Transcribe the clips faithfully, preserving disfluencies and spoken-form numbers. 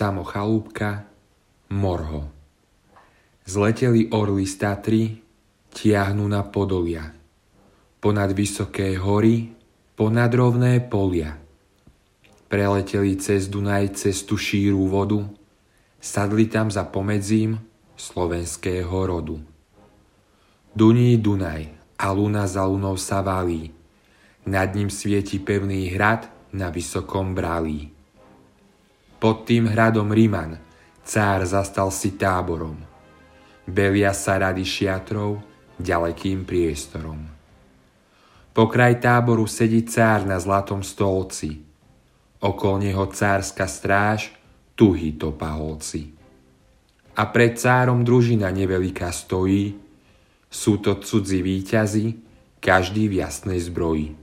Samo Chalupka, Mor ho. Zleteli orly z Tatry, tiahnu na podolia. Ponad vysoké hory, ponad rovné polia. Preleteli cez Dunaj, cez tú šíru vodu, sadli tam za pomedzím slovenského rodu. Duní Dunaj a luna za lunou sa valí, nad ním svieti pevný hrad na vysokom bralí. Pod tým hradom Riman cár zastal si táborom, belia sa rady šiatrov ďalekým priestorom. Pokraj táboru sedí cár na zlatom stolci, okol neho cárska stráž, tuhý topaholci. A pred cárom družina neveliká stojí, sú to cudzí víťazi, každý v jasnej zbroji.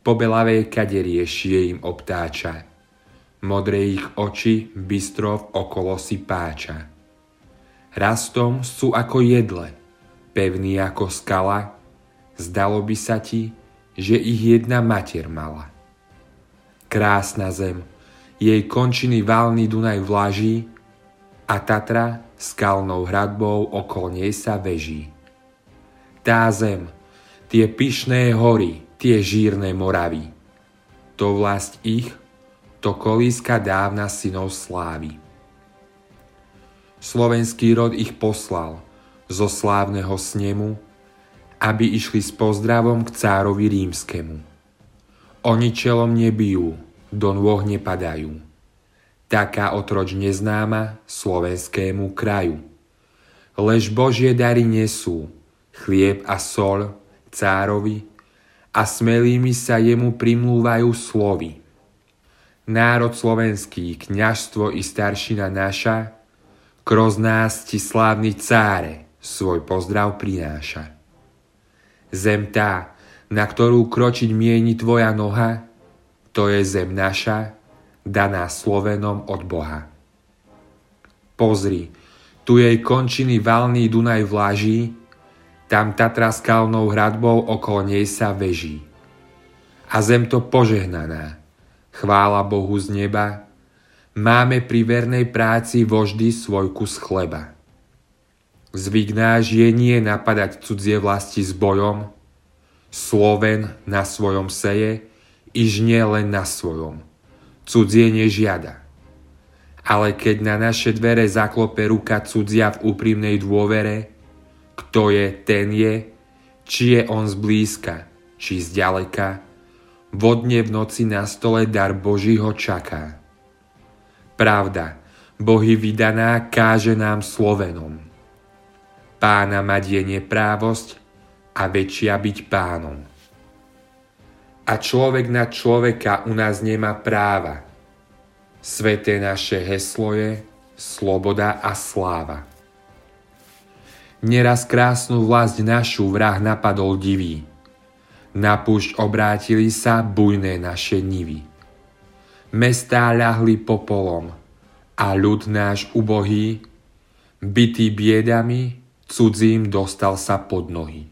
Po belavej kaderie šie im obtáča, modré ich oči bystro okolo si páča. Rastom sú ako jedle, pevný ako skala, zdalo by sa ti, že ich jedna mater mala. Krásna zem, jej končiny valný Dunaj vláží, a Tatra skalnou hradbou okolo nej sa veží. Tá zem, tie pyšné hory, tie žírne moravy, to vlast ich, to kolíska dávna synov slávy. Slovenský rod ich poslal zo slávneho snemu, aby išli s pozdravom k cárovi rímskemu. Oni čelom nebijú, do nôh nepadajú. Taká otroč neznáma slovenskému kraju. Lež Božie dary nesú, chlieb a sol cárovi a smelými sa jemu primlúvajú slovy. Národ slovenský, kňažstvo i staršina naša, kroz nás ti slávny cáre svoj pozdrav prináša. Zem tá, na ktorú kročiť mieni tvoja noha, to je zem naša, daná Slovenom od Boha. Pozri, tu jej končiny valný Dunaj vláží, tam Tatra skalnou hradbou okolo nej sa veží. A zem to požehnaná, chvála Bohu z neba, máme pri vernej práci voždy svoj kus chleba. Zvyk náš je nie napadať cudzie vlasti s bojom, Sloven na svojom seje, i žnie len na svojom. Cudzie nežiada. Ale keď na naše dvere zaklope ruka cudzia v úprimnej dôvere, kto je, ten je, či je on zblízka, či zďaleka, vodne v noci na stole dar Božího čaká. Pravda, Bohy vydaná, káže nám Slovenom. Pána mať je neprávosť a väčšia byť pánom. A človek na človeka u nás nemá práva. Sveté naše heslo je sloboda a sláva. Neraz krásnu vlast našu vrah napadol divý. Na púšť obrátili sa bujné naše nivy. Mestá ľahli popolom a ľud náš ubohý, bitý biedami, cudzím dostal sa pod nohy.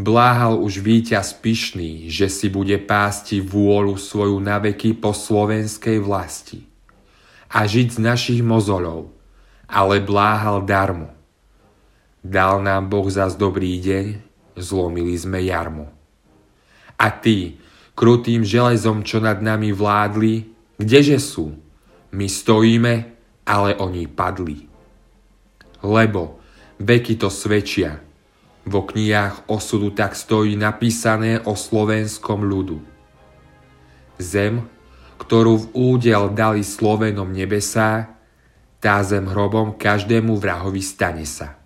Bláhal už víťaz pyšný, že si bude pásti vôľu svoju naveky po slovenskej vlasti a žiť z našich mozolov, ale bláhal darmo. Dal nám Boh zas dobrý deň, zlomili sme jarmo. A tí, krutým železom, čo nad nami vládli, kdeže sú? My stojíme, ale oni padli. Lebo veky to svedčia, vo knihách osudu tak stojí napísané o slovenskom ľudu. Zem, ktorú v údel dali Slovenom nebesá, tá zem hrobom každému vrahovi stane sa.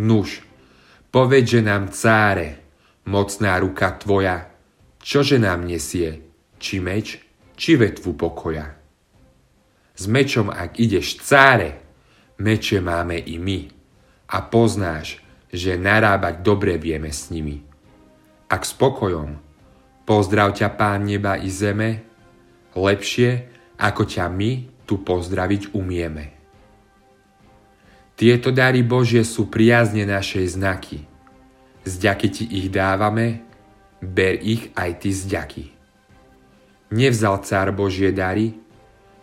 Nuž, povedže nám cáre, mocná ruka tvoja, čože nám nesie, či meč, či vetvu pokoja. S mečom, ak ideš, cáre, meče máme i my a poznáš, že narábať dobre vieme s nimi. Ak s pokojom, pozdrav ťa Pán neba i zeme, lepšie, ako ťa my tu pozdraviť umieme. Tieto dary Božie sú priazne našej znaky. Zďaky ti ich dávame, ber ich aj ty zďaky. Nevzal cár Božie dary,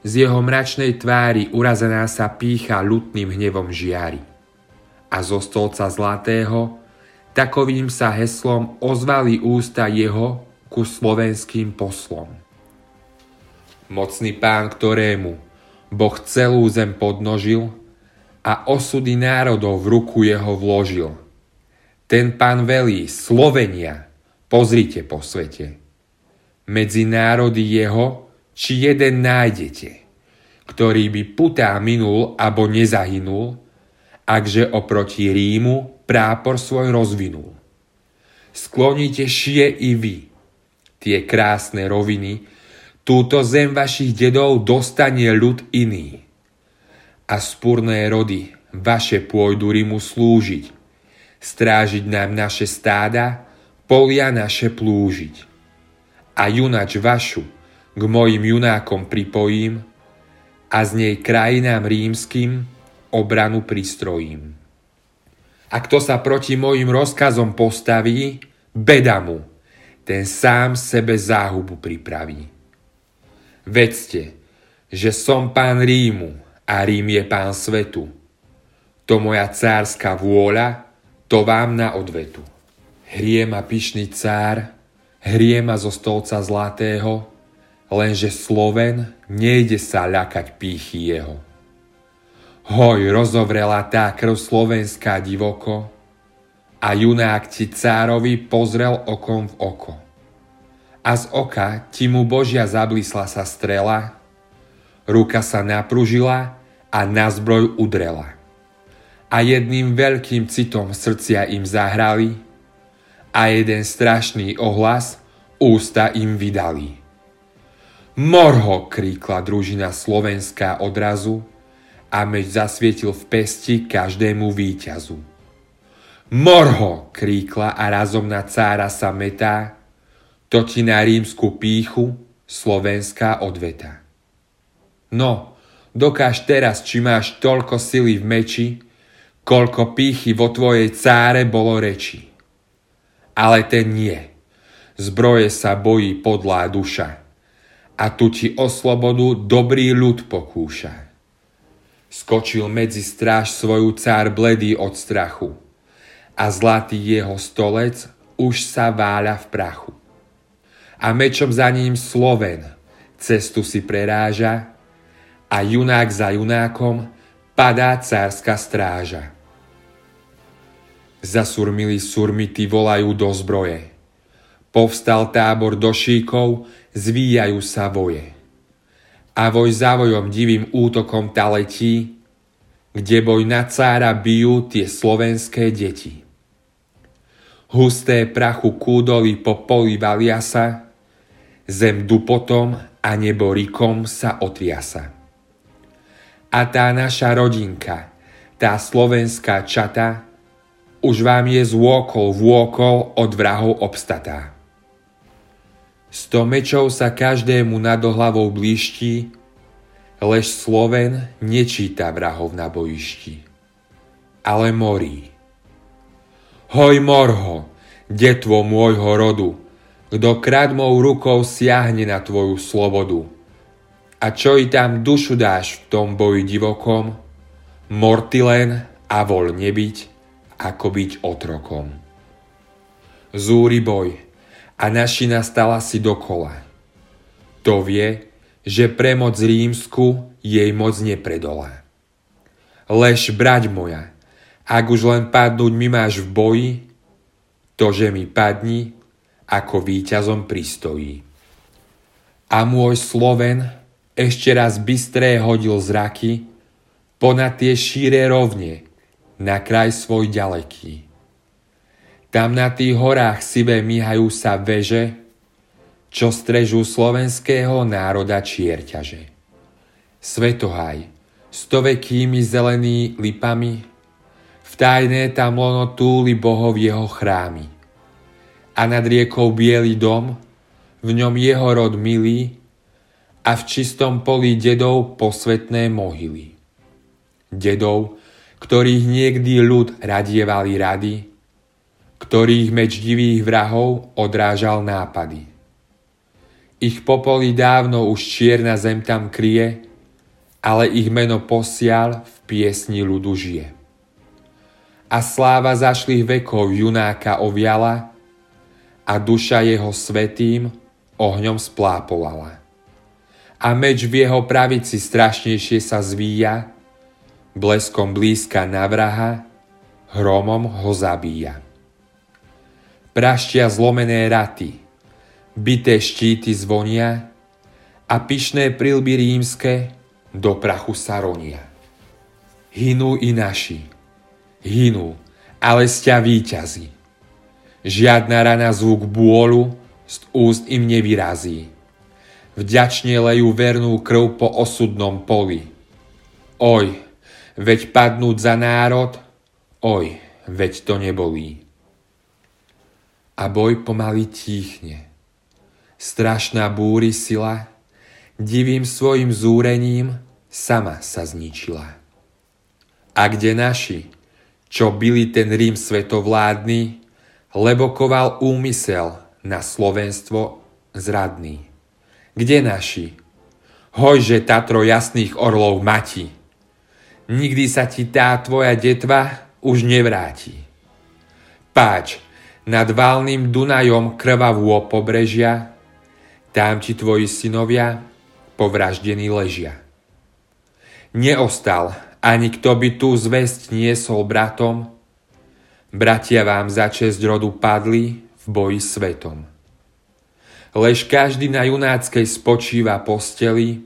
Z jeho mračnej tvári urazená sa pýcha lutným hnevom žiari. A zo stolca zlatého takovým sa heslom ozvali ústa jeho ku slovenským poslom. Mocný pán, ktorému Boh celú zem podnožil a osudy národov v ruku jeho vložil. Ten pán velí Slovenia, pozrite po svete. Medzi národy jeho či jeden nájdete, ktorý by putá minul abo nezahynul, akže oproti Rímu prápor svoj rozvinul. Sklonite šie i vy, tie krásne roviny, túto zem vašich dedov dostane ľud iný. A spúrne rody vaše pôjdu Rímu slúžiť, strážiť nám naše stáda, polia naše plúžiť. A junač vašu k mojim junákom pripojím a z nej krajinám rímskym obranu pristrojím. A kto sa proti mojim rozkazom postaví, beda mu, ten sám sebe záhubu pripraví. Vedzte, že som pán Rímu a Rím je pán svetu. To moja cárska vôľa, to vám na odvetu. Hrie ma pyšný cár, hrie ma zo stolca zlatého, lenže Sloven nejde sa ľakať pýchy jeho. Hoj, rozovrela tá krv slovenská divoko a junák ti cárovi pozrel okom v oko. A z oka ti mu Božia zablísla sa strela, ruka sa napružila a na zbroj udrela. A jedným veľkým citom srdcia im zahrali a jeden strašný ohlas ústa im vydali. Mor ho, kríkla družina slovenská odrazu a meč zasvietil v pesti každému víťazu. Mor ho, kríkla a razom na cára sa metá, to ti na rímsku pýchu slovenská odveta. No, dokáž teraz, či máš toľko sily v meči, koľko pýchy vo tvojej cáre bolo reči. Ale ten nie, zbroje sa bojí podlá duša, a tu ti o slobodu dobrý ľud pokúša. Skočil medzi stráž svoju cár bledý od strachu a zlatý jeho stolec už sa váľa v prachu. A mečom za ním Sloven cestu si preráža a junák za junákom padá cárska stráža. Zasurmili surmity volajú do zbroje. Povstal tábor do šíkov, zvíjajú sa voje. A voj za vojom divým útokom ta letí, kde boj na cára bijú tie slovenské deti. Husté prachu kúdoli po poli valia sa, zem dupotom a nebo rikom sa otriasa. A tá naša rodinka, tá slovenská čata, už vám je z vôkol vôkol od vrahov obstatá. Sto mečov sa každému nad hlavou blíšti, lež Sloven nečíta vrahov na bojišti, ale morí. Hoj morho, detvo môjho rodu, kto kradmou rukou siahne na tvoju slobodu. A čo i tam dušu dáš v tom boji divokom, mor ty len a voľ nebyť, ako byť otrokom. Zúri boj, a našina stala si dokola. To vie, že pre moc rímsku jej moc nepredolá. Lež, brať moja, ak už len padnúť mi máš v boji, to, že mi padni, ako víťazom pristojí. A môj Sloven ešte raz bystré hodil zraky ponad tie šíre rovne, na kraj svoj ďaleký. Tam na tých horách sivé míhajú sa veže, čo strežú slovenského národa čierťaže. Svetohaj, stovekými zelený lipami, v tajné tam lono túli bohov jeho chrámy. A nad riekou bielý dom, v ňom jeho rod milý, a v čistom poli dedov posvetné mohyly. Dedov, ktorých niekdy ľud radievali rady, ktorých meč divých vrahov odrážal nápady. Ich popolí dávno už čierna zem tam kryje, ale ich meno posiaľ v piesni ľudu žije. A sláva zašlých vekov junáka oviala a duša jeho svätým ohňom splápolala. A meč v jeho pravici strašnejšie sa zvíja, bleskom blízka na vraha, hromom ho zabíja. Praštia zlomené raty, bité štíty zvonia a pyšné prilby rímske do prachu sa ronia. Hynú i naši, hynú, ale sťa víťazi. Žiadna rana zvuk bôlu z úst im nevyrazí. Vďačne lejú vernú krv po osudnom poli. Oj, veď padnúť za národ, oj, veď to nebolí. A boj pomaly tíchne. Strašná búri sila, divým svojim zúrením, sama sa zničila. A kde naši, čo byli ten Rím svetovládny, lebo koval úmysel na Slovenstvo zradný. Kde naši? Hojže, Tatro jasných orlov mati, nikdy sa ti tá tvoja detva už nevráti. Páč, nad valným Dunajom krvavú pobrežia, tam ti tvoji synovia povraždení ležia. Neostal ani kto by tú zvesť niesol bratom, bratia vám za česť rodu padli v boji svetom. Lež každý na junáckej spočíva posteli,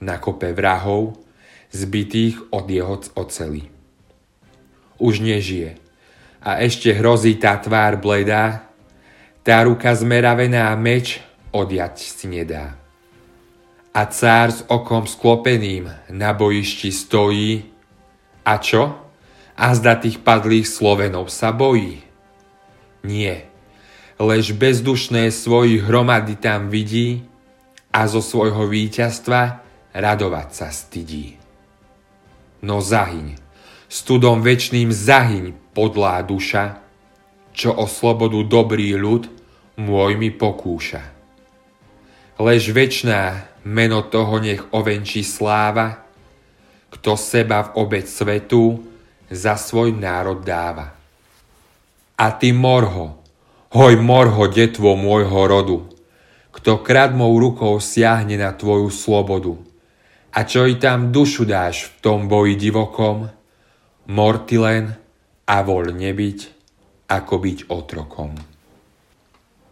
na kope vrahov, zbitých od jeho oceli. Už nežije a ešte hrozí tá tvár bledá, tá ruka zmeravená meč odjať si nedá. A cár s okom sklopeným na bojišti stojí, a čo? A zda tých padlých Slovenov sa bojí? Nie, lež bezdušné svojich hromady tam vidí a zo svojho víťazstva radovať sa stydí. No zahyň, studom večným zahyň, podlá duša, čo o slobodu dobrý ľud môj mi pokúša. Lež večná meno toho nech ovenčí sláva, kto seba v obeť svetu za svoj národ dáva. A ty, Mor ho, hoj, Mor ho, detvo môjho rodu, kto kradmou rukou siahne na tvoju slobodu. A čo i tam dušu dáš v tom boji divokom, mor ty len a voľ nebyť, ako byť otrokom.